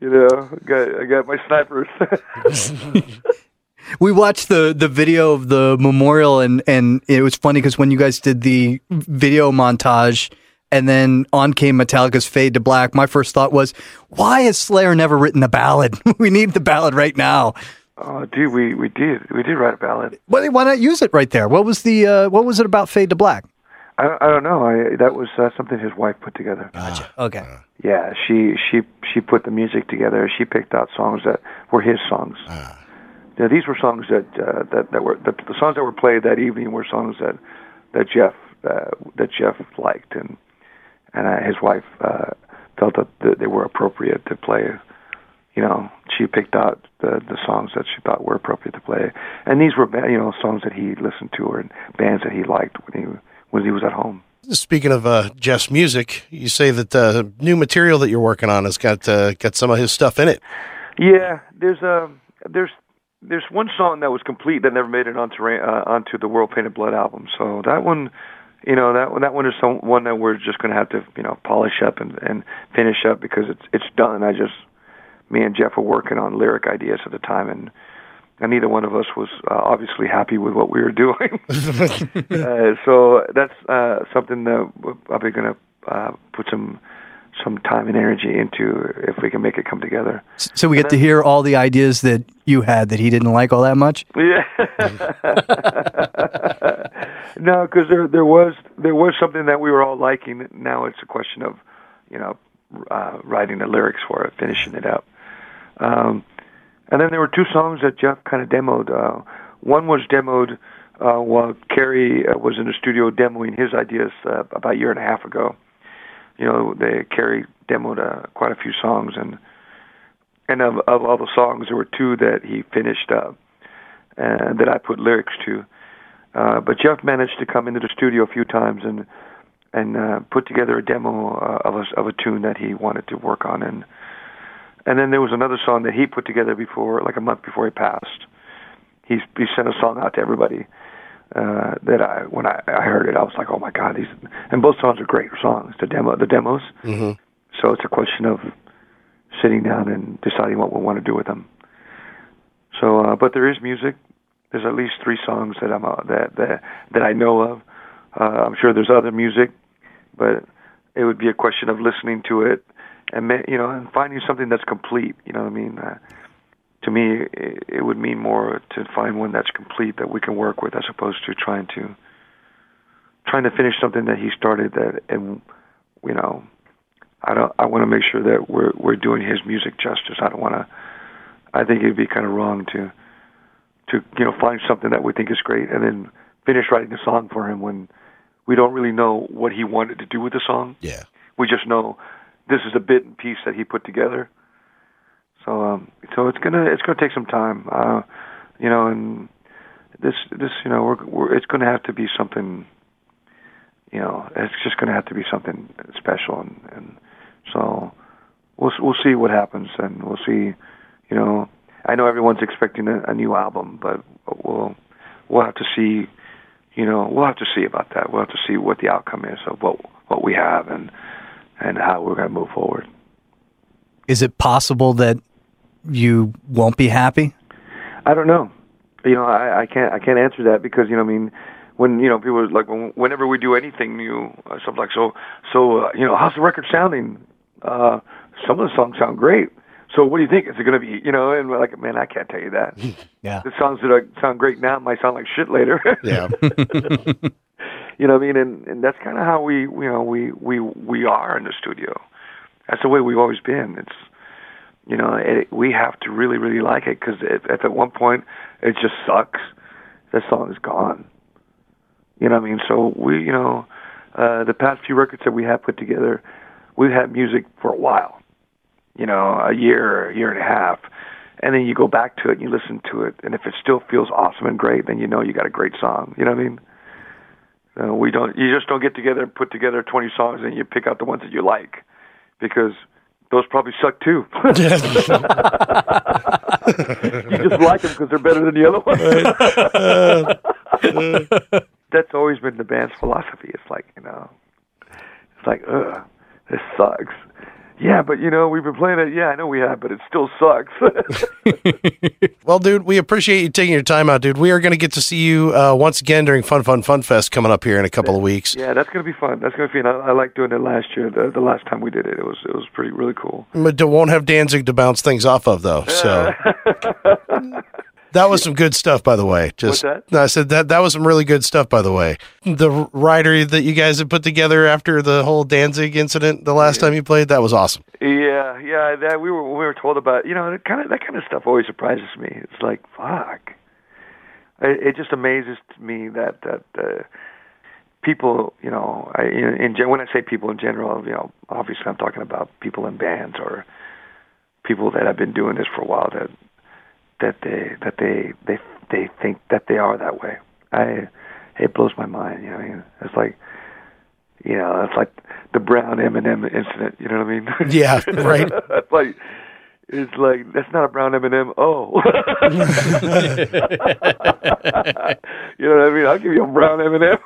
I got my snipers. We watched the video of the memorial, and it was funny because when you guys did the video montage and then on came Metallica's Fade to Black, my first thought was, why has Slayer never written a ballad? We need the ballad right now. Oh, dude, we did write a ballad. Why not use it right there? What was it about Fade to Black? I don't know. That was something his wife put together. Gotcha. Okay. Yeah, she put the music together. She picked out songs that were his songs. Now, these were songs that were the songs that were played that evening were songs that Jeff liked, and his wife felt that they were appropriate to play. She picked out the songs that she thought were appropriate to play, and these were songs that he listened to or bands that he liked when he was at home. Speaking of Jeff's music, you say that the new material that you're working on has got some of his stuff in it. Yeah, there's one song that was complete that never made it onto the World Painted Blood album. So that one you know, that one is one that we're just going to have to, you know, polish up and finish up because it's done. Me and Jeff were working on lyric ideas at the time, and neither one of us was obviously happy with what we were doing. So that's something that we're probably going to put some time and energy into if we can make it come together. So we get to hear all the ideas that you had that he didn't like all that much? Yeah. No, because there was something that we were all liking. Now it's a question of, you know, writing the lyrics for it, finishing it up. And then there were two songs that Jeff kind of demoed. One was demoed while Kerry was in the studio demoing his ideas about a year and a half ago. You know, Kerry demoed quite a few songs, and of all the songs, there were two that he finished up and that I put lyrics to. But Jeff managed to come into the studio a few times and put together a demo of a tune that he wanted to work on, and then there was another song that he put together before, like a month before he passed. He sent a song out to everybody that when I heard it, I was like, oh my God, and both songs are great songs. The demos. Mm-hmm. So it's a question of sitting down and deciding what we want to do with them. So, but there is music. There's at least three songs that that I know of. I'm sure there's other music. But it would be a question of listening to it and finding something that's complete. You know what I mean? To me, it would mean more to find one that's complete that we can work with, as opposed to trying to finish something that he started. I want to make sure that we're doing his music justice. I think it'd be kind of wrong to find something that we think is great and then finish writing a song for him when we don't really know what he wanted to do with the song. Yeah. We just know this is a bit and piece that he put together. So, so it's gonna take some time, and this it's gonna have to be something. You know, it's just gonna have to be something special, and so we'll see what happens, and we'll see. You know, I know everyone's expecting a new album, but we'll have to see. You know, we'll have to see about that. We'll have to see what the outcome is of what we have and how we're going to move forward. Is it possible that you won't be happy? I don't know. You know, I can't answer that because, you know, I mean, when, you know, people are like, whenever we do anything new, stuff like how's the record sounding? Some of the songs sound great. So what do you think? Is it going to be, you know, and we're like, man, I can't tell you that. Yeah. The songs that sound great now might sound like shit later. Yeah. You know what I mean? And that's kind of how we are in the studio. That's the way we've always been. It's, you know, we have to really, really like it, because if at one point it just sucks, that song is gone. You know what I mean? So we, you know, the past few records that we have put together, we've had music for a while. You know, a year and a half, and then you go back to it and you listen to it, and if it still feels awesome and great, then you know you got a great song. You know what I mean? You just don't get together and put together 20 songs and you pick out the ones that you like, because those probably suck too. You just like them because they're better than the other ones. That's always been the band's philosophy. It's like, you know, ugh, this sucks. Yeah, but, you know, we've been playing it. Yeah, I know we have, but it still sucks. Well, dude, we appreciate you taking your time out, dude. We are going to get to see you once again during Fun Fun Fun Fest coming up here in a couple of weeks. Yeah, that's going to be fun. That's going to be fun. I like doing it last year. The last time we did it, it was pretty really cool. But won't have Danzig to bounce things off of, though. So that was some good stuff, by the way. What's that? I said that was some really good stuff, by the way. The rider that you guys had put together after the whole Danzig incident the last time you played, that was awesome. Yeah, that we were told about. You know, that kind of stuff always surprises me. It's like, fuck. It just amazes me that people, you know, when I say people in general, you know, obviously I'm talking about people in bands or people that have been doing this for a while that they think that they are that way. It blows my mind. You know what I mean? It's like, you know, it's like the Brown M&M incident. You know what I mean? Yeah, right. It's like, It's like, that's not a brown M&M. Oh. You know what I mean? I'll give you a brown M&M.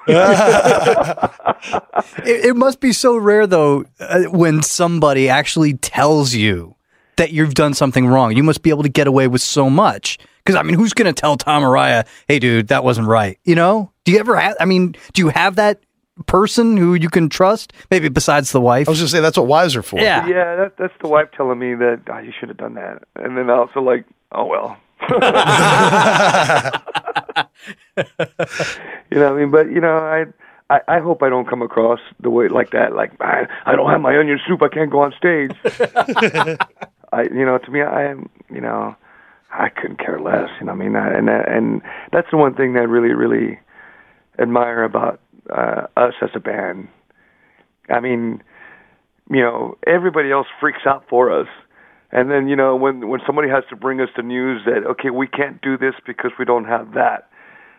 It must be so rare, though, when somebody actually tells you that you've done something wrong. You must be able to get away with so much. Because, I mean, who's going to tell Tom Araya, hey, dude, that wasn't right? You know? Do you ever have, I mean, do you have that person who you can trust? Maybe besides the wife. I was going to say, that's what wives are for. Yeah, that's the wife telling me that, oh, you should have done that. And then also like, oh, well. You know what I mean? But, you know, I hope I don't come across the way like that. Like, I don't have my onion soup. I can't go on stage. I couldn't care less. You know what I mean? And that's the one thing that I really, really admire about us as a band. I mean, you know, everybody else freaks out for us. And then, you know, when somebody has to bring us the news that, okay, we can't do this because we don't have that.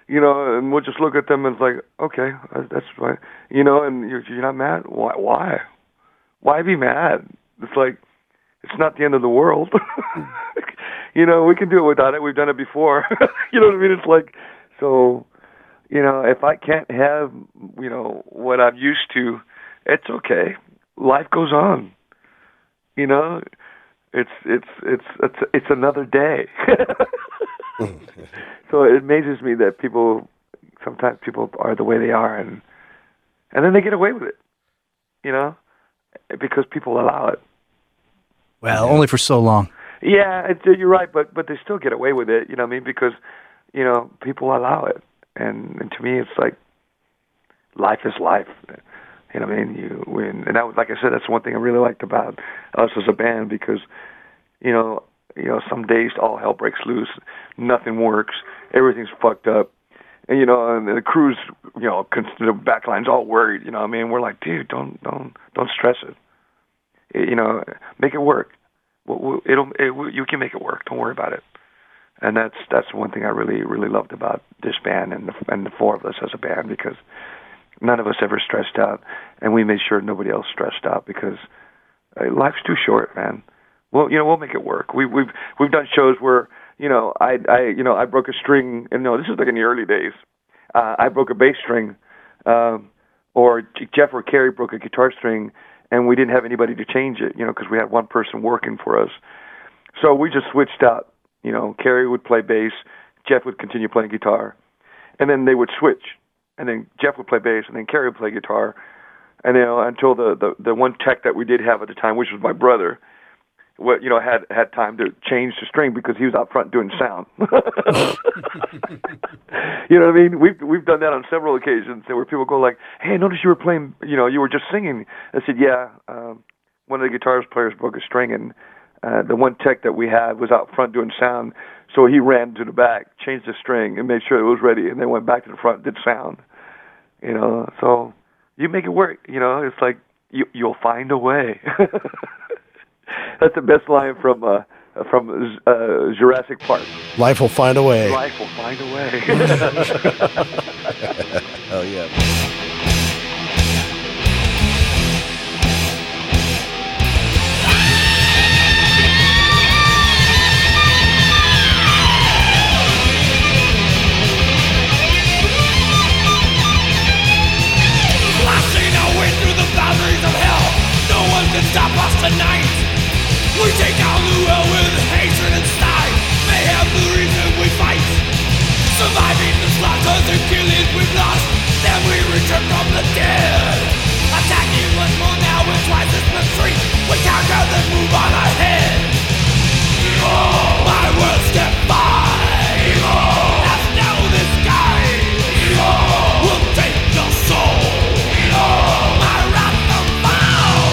You know, and we'll just look at them and it's like, okay, that's fine. You know, and you're not mad? Why? Why be mad? It's like, it's not the end of the world. You know, we can do it without it. We've done it before. You know what I mean? It's like, so, you know, if I can't have, you know, what I'm used to, it's okay. Life goes on. You know, it's another day. So it amazes me that sometimes people are the way they are, and then they get away with it, you know, because people allow it. Well, only for so long. Yeah, you're right, but they still get away with it, you know what I mean, because, you know, people allow it. And to me, it's like, life is life, you know what I mean? Like I said, that's one thing I really liked about us as a band, because, you know, some days all hell breaks loose, nothing works, everything's fucked up, and, you know, and the crew's, you know, the backline's all worried, you know what I mean? We're like, dude, don't stress it. You know, make it work. You can make it work. Don't worry about it. And that's one thing I really, really loved about this band and the four of us as a band, because none of us ever stressed out, and we made sure nobody else stressed out, because life's too short, man. Well, you know, we'll make it work. We've done shows where, you know, I broke a string, and no, this is like in the early days. I broke a bass string, or Jeff or Kerry broke a guitar string, and we didn't have anybody to change it, you know, because we had one person working for us. So we just switched out. You know, Kerry would play bass, Jeff would continue playing guitar, and then they would switch. And then Jeff would play bass, and then Kerry would play guitar, and, you know, until the one tech that we did have at the time, which was my brother, you know, had time to change the string because he was out front doing sound. You know what I mean? We've done that on several occasions where people go like, hey, I noticed you were playing, you know, you were just singing. I said, yeah, one of the guitar players broke a string, and the one tech that we had was out front doing sound, so he ran to the back, changed the string, and made sure it was ready, and then went back to the front, did sound. You know, so you make it work. You know, it's like you'll find a way. That's the best line from Jurassic Park. Life will find a way. Life will find a way. Hell yeah. Stop us tonight. We take down the world with hatred and style. Mayhem the reason we fight. Surviving the slaughter, the killings we've lost. Then we return from the dead. Attacking once more now with twice as much strength. We conquer, then move on ahead. Evil, my world step by. Evil, that's now this guy. Evil, will take your soul. Evil, my wrath of foul.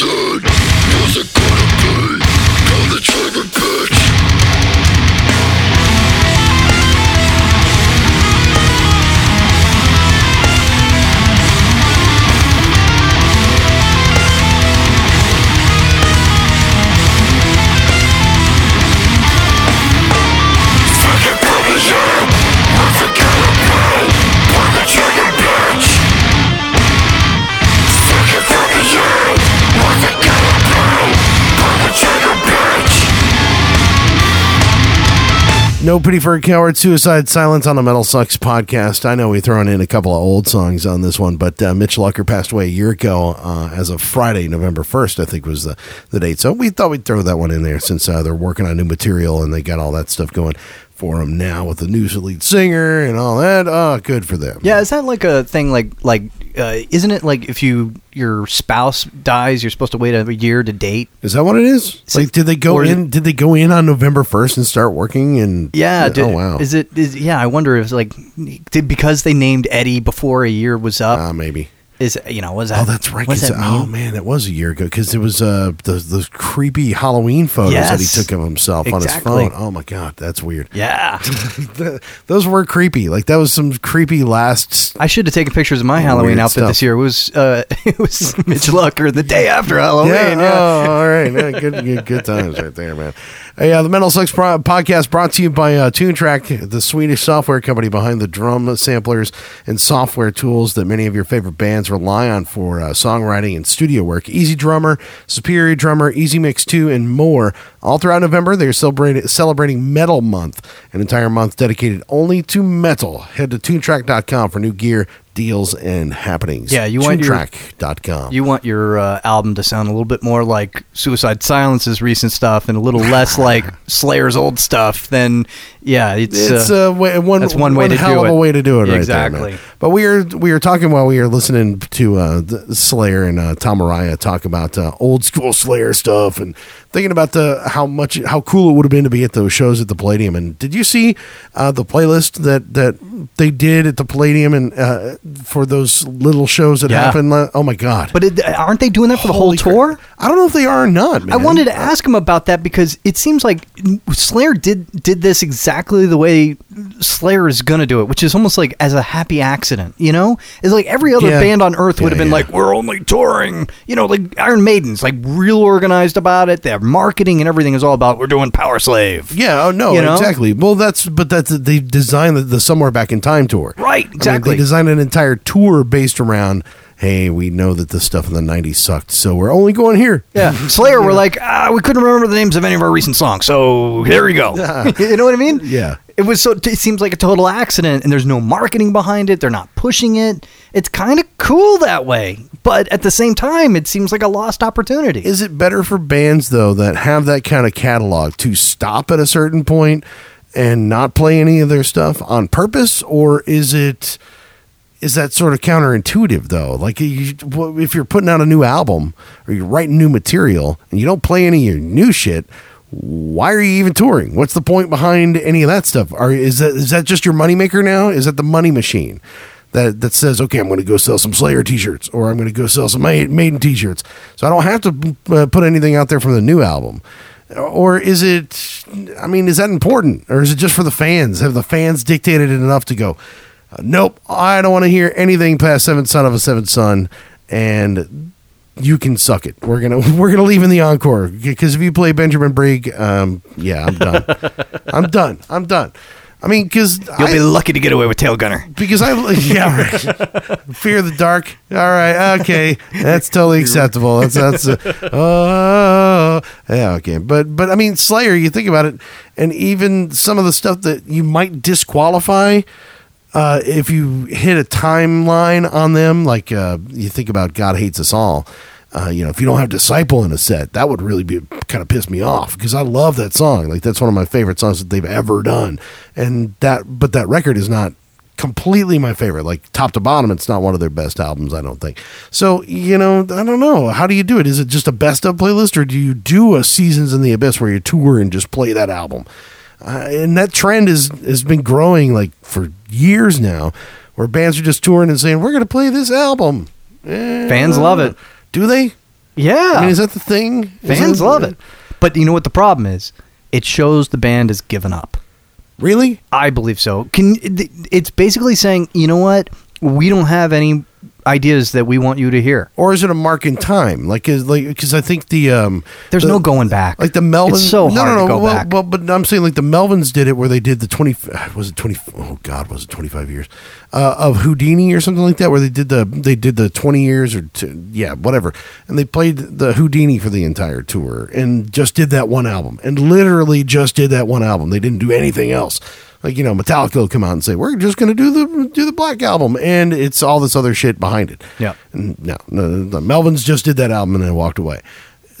poison. How's it gonna be? Pull the trigger, bitch. No Pity for a Coward, Suicide Silence on the MetalSucks podcast. I know we've thrown in a couple of old songs on this one, but Mitch Lucker passed away a year ago as of Friday, November 1st, I think was the date. So we thought we'd throw that one in there since they're working on new material and they got all that stuff going for them now with the new lead singer and all that. Oh, good for them. Yeah, is that like a thing like isn't it like if your spouse dies, you're supposed to wait a year to date? Is that what it is? Like, did they go in on November 1st and start working? And yeah, oh wow, is it? I wonder if it's like because they named Eddie before a year was up. Maybe. Is, you know, was that? Oh, that's right. That oh man, that was a year ago because it was those creepy Halloween photos that he took of himself on his phone. Oh my god, that's weird. Yeah, those were creepy. Like that was some creepy last. I should have taken pictures of my Halloween outfit stuff this year. It was Mitch Lucker the day after Halloween. Yeah. Oh, all right, good times right there, man. Hey, the MetalSucks podcast brought to you by Toontrack, the Swedish software company behind the drum samplers and software tools that many of your favorite bands rely on for songwriting and studio work. Easy Drummer, Superior Drummer, Easy Mix 2, and more. All throughout November, they're celebrating Metal Month, an entire month dedicated only to metal. Head to Toontrack.com for new gear, deals, and happenings. Yeah, you want Toontrack.com. You want your album to sound a little bit more like Suicide Silence's recent stuff and a little less like Slayer's old stuff. Then, yeah, it's one way to do it. Right, exactly. There, man. But we are talking while we are listening to Slayer and Tom Araya talk about old school Slayer stuff and thinking about how cool it would have been to be at those shows at the Palladium. And did you see the playlist that they did at the Palladium and for those little shows that happened? Oh my god! But aren't they doing that for the whole tour? I don't know if they are or not, man. I wanted to ask him about that because it seems like Slayer did this exactly the way Slayer is gonna do it, which is almost like as a happy accident. You know, it's like every other band on earth would have been like, "We're only touring," you know, like Iron Maiden's like real organized about it. They're marketing and everything is all about we're doing Power Slave. Yeah, oh no, you know? Exactly. Well, that's they designed the Somewhere Back in Time tour, right? Exactly. I mean, they designed an entire tour based around, hey, we know that the stuff in the 90s sucked, so we're only going here. Yeah, Slayer, we're like, we couldn't remember the names of any of our recent songs, so here we go. You know what I mean? Yeah. It seems like a total accident, and there's no marketing behind it. They're not pushing it. It's kind of cool that way, but at the same time, it seems like a lost opportunity. Is it better for bands, though, that have that kind of catalog to stop at a certain point and not play any of their stuff on purpose, or is that sort of counterintuitive, though? Like, if you're putting out a new album or you're writing new material and you don't play any of your new shit, why are you even touring? What's the point behind any of that stuff? Is that just your moneymaker now? Is that the money machine that says, okay, I'm going to go sell some Slayer t-shirts or I'm going to go sell some Maiden t-shirts, so I don't have to put anything out there from the new album? Or is it, I mean, is that important? Or is it just for the fans? Have the fans dictated it enough to go, nope, I don't want to hear anything past Seventh Son of a Seventh Son, and you can suck it. We're gonna leave in the encore because if you play Benjamin Brigg, I'm done. I'm done. I mean, because you'll be lucky to get away with Tail Gunner. Because Fear of the Dark. All right, okay, that's totally acceptable. Okay. But I mean, Slayer. You think about it, and even some of the stuff that you might disqualify. If you hit a timeline on them, like you think about God Hates Us All, if you don't have Disciple in a set, that would really be kind of piss me off because I love that song. Like that's one of my favorite songs that they've ever done, but that record is not completely my favorite. Like top to bottom, it's not one of their best albums, I don't think. So I don't know. How do you do it? Is it just a best of playlist, or do you do a Seasons in the Abyss where you tour and just play that album? And that trend has been growing like for years now, where bands are just touring and saying, we're going to play this album. Fans love it. Do they? Yeah. I mean, is that the thing? Fans love it. But you know what the problem is? It shows the band has given up. Really? I believe so. It's basically saying, you know what? We don't have any ideas that we want you to hear. Or is it a mark in time? Like, because I think the there's no going back. Like the Melvins, it's so hard to go back. Well, but I'm saying like the Melvins did it where they did the 25 years of Houdini or something like that, where they did the 20 years or whatever, and they played the Houdini for the entire tour and just did that one album and literally just did that one album. They didn't do anything else. Like, you know, Metallica will come out and say, we're just going to do the Black Album, and it's all this other shit behind it. Yeah. And no, the Melvins just did that album and then walked away.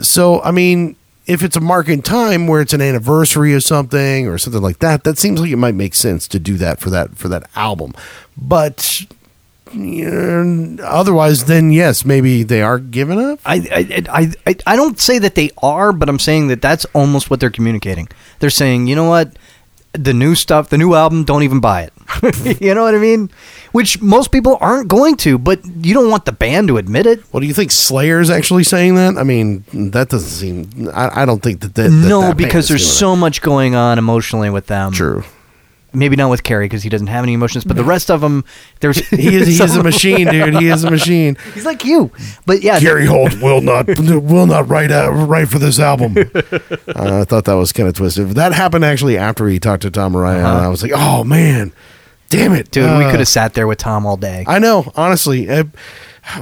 So, I mean, if it's a mark in time where it's an anniversary or something like that, that seems like it might make sense to do that for that album. But otherwise, then, yes, maybe they are giving up. I don't say that they are, but I'm saying that that's almost what they're communicating. They're saying, you know what? The new stuff, the new album, don't even buy it. You know what I mean? Which most people aren't going to, but you don't want the band to admit it. Well, do you think Slayer's actually saying that? I mean, that doesn't seem... I don't think that... No, because there's so much going on emotionally with them. True. Maybe not with Kerry, because he doesn't have any emotions, but the rest of them... He is a machine, dude. He is a machine. He's like you. But yeah, Gary Holt will not write for this album. I thought that was kind of twisted. That happened actually after he talked to Tom Araya, and I was like, oh, man. Damn it. Dude, we could have sat there with Tom all day. I know. Honestly,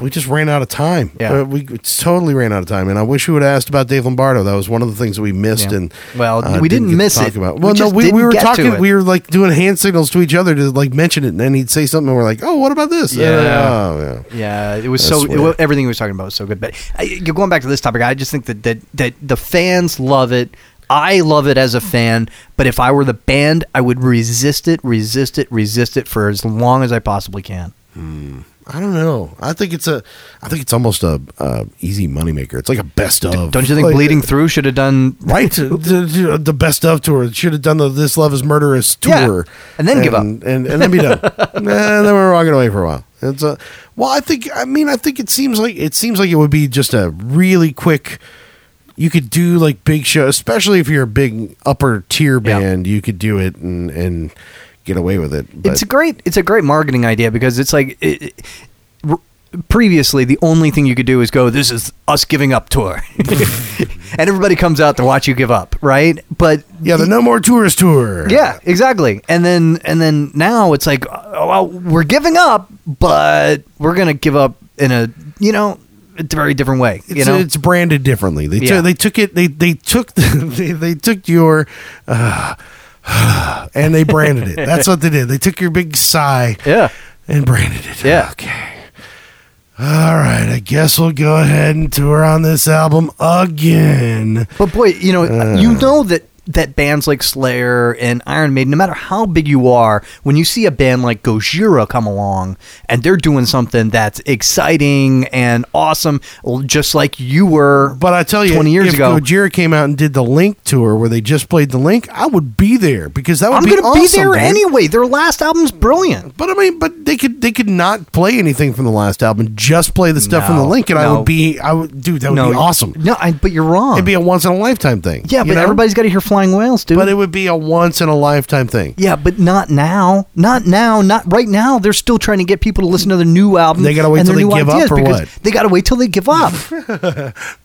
we just ran out of time. Yeah. We totally ran out of time, and I wish we would have asked about Dave Lombardo. That was one of the things that we missed. Yeah. And we didn't miss it. About. Well, we were talking. We were like doing hand signals to each other to like mention it, and then he'd say something, and we're like, "Oh, what about this?" Yeah, It was everything he was talking about was so good. But going back to this topic, I just think that the fans love it. I love it as a fan, but if I were the band, I would resist it for as long as I possibly can. I don't know. I think it's almost a easy moneymaker. It's like a best of. Don't you think like, Bleeding Through should have done the best of tour? It should have done the This Love Is Murderous tour, and then give up and then be done. And then we're walking away for a while. It's a I think it seems like it would be just a really quick. You could do like big show, especially if you're a big upper tier band. Yeah. You could do it and get away with it. But it's a great marketing idea, because it's like previously the only thing you could do is go, this is us giving up tour, and everybody comes out to watch you give up, right? But yeah, the No More Tourist tour. Yeah, exactly. And then now it's like, oh, well, we're giving up, but we're gonna give up in a very different way. It's branded differently. They took your. And they branded it. That's what they did. They took your big sigh and branded it. Yeah. Okay. All right. I guess we'll go ahead and tour on this album again. But boy, that bands like Slayer and Iron Maiden, no matter how big you are, when you see a band like Gojira come along and they're doing something that's exciting and awesome, just like you were. But I tell you, 20 years ago, if Gojira came out and did the Link tour where they just played the Link, I would be there, because that would be awesome. I'm going to be there anyway. Their last album's brilliant. But I mean, they could not play anything from the last album, just play the stuff from the Link, and that would be awesome. No, but you're wrong. It'd be a once in a lifetime thing. Yeah, but everybody's got to hear Flying Whales, dude. But it would be a once in a lifetime thing. Yeah, but not now, not right now. They're still trying to get people to listen to their new album. They gotta wait till they give up, or what? They gotta wait till they give up.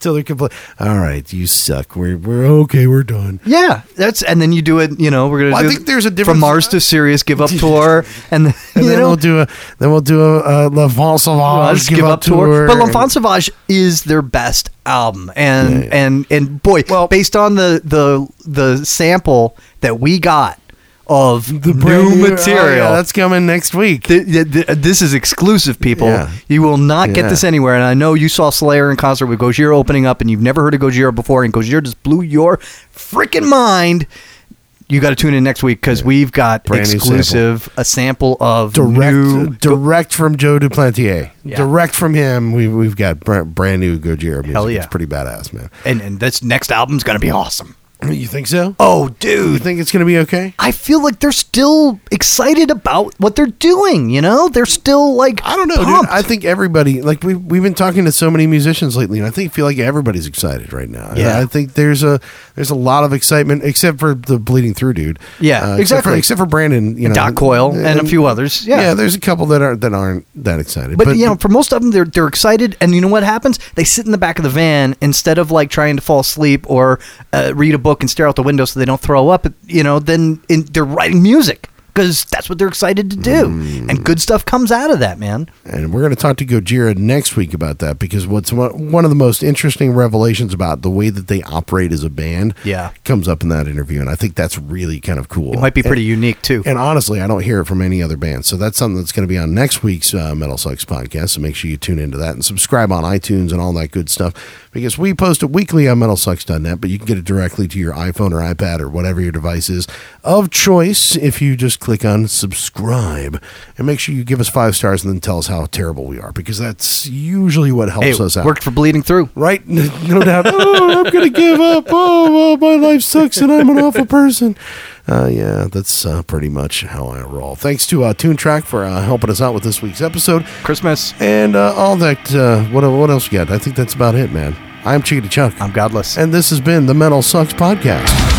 Till they're complete. All right, you suck. We're okay. We're done. Yeah, and then you do it. You know, we're gonna. I think there's a difference from Mars to Sirius. Give up tour, and then we'll do a L'enfant Sauvage give up tour. But L'enfant Sauvage is their best album, and boy, well, based on the sample that we got of the new material that's coming next week, this is exclusive, people. You will not get this anywhere. And I know you saw Slayer in concert with Gojira opening up, and you've never heard of Gojira before, and Gojira just blew your freaking mind. You got to tune in next week, because we've got a sample of direct from Joe Duplantier, direct from him. We've got brand new Gojira music. Hell yeah. It's pretty badass, man. And this next album's gonna be awesome. You think so? Oh, dude. You think it's going to be okay? I feel like they're still excited about what they're doing, you know? They're still like, I don't know, dude. I think everybody, like we've been talking to so many musicians lately, and I think feel like everybody's excited right now. Yeah. I think there's a lot of excitement, except for the Bleeding Through dude. Yeah, exactly. Except for Brandan, you know. Doc Coyle and a few others. Yeah. Yeah, there's a couple that aren't that excited. But you know, for most of them, they're excited, and you know what happens? They sit in the back of the van instead of like trying to fall asleep or read a book and stare out the window so they don't throw up, you know, then they're writing music because that's what they're excited to do. And good stuff comes out of that, man. And we're going to talk to Gojira next week about that, because what's one of the most interesting revelations about the way that they operate as a band comes up in that interview. And I think that's really kind of cool. It might be pretty unique too. And honestly, I don't hear it from any other band. So that's something that's going to be on next week's MetalSucks podcast. So make sure you tune into that and subscribe on iTunes and all that good stuff. Because we post it weekly on MetalSucks.net, but you can get it directly to your iPhone or iPad or whatever your device is of choice if you just click on subscribe. And make sure you give us 5 stars and then tell us how terrible we are, because that's usually what helps us out. Worked for Bleeding Through. Right? No doubt. Oh, I'm going to give up. Oh, my life sucks and I'm an awful person. Yeah, that's pretty much how I roll. Thanks to Toontrack for helping us out with this week's episode. Christmas. And all that. What else you got? I think that's about it, man. I'm Chickadee Chuck. I'm Godless. And this has been the MetalSucks Podcast.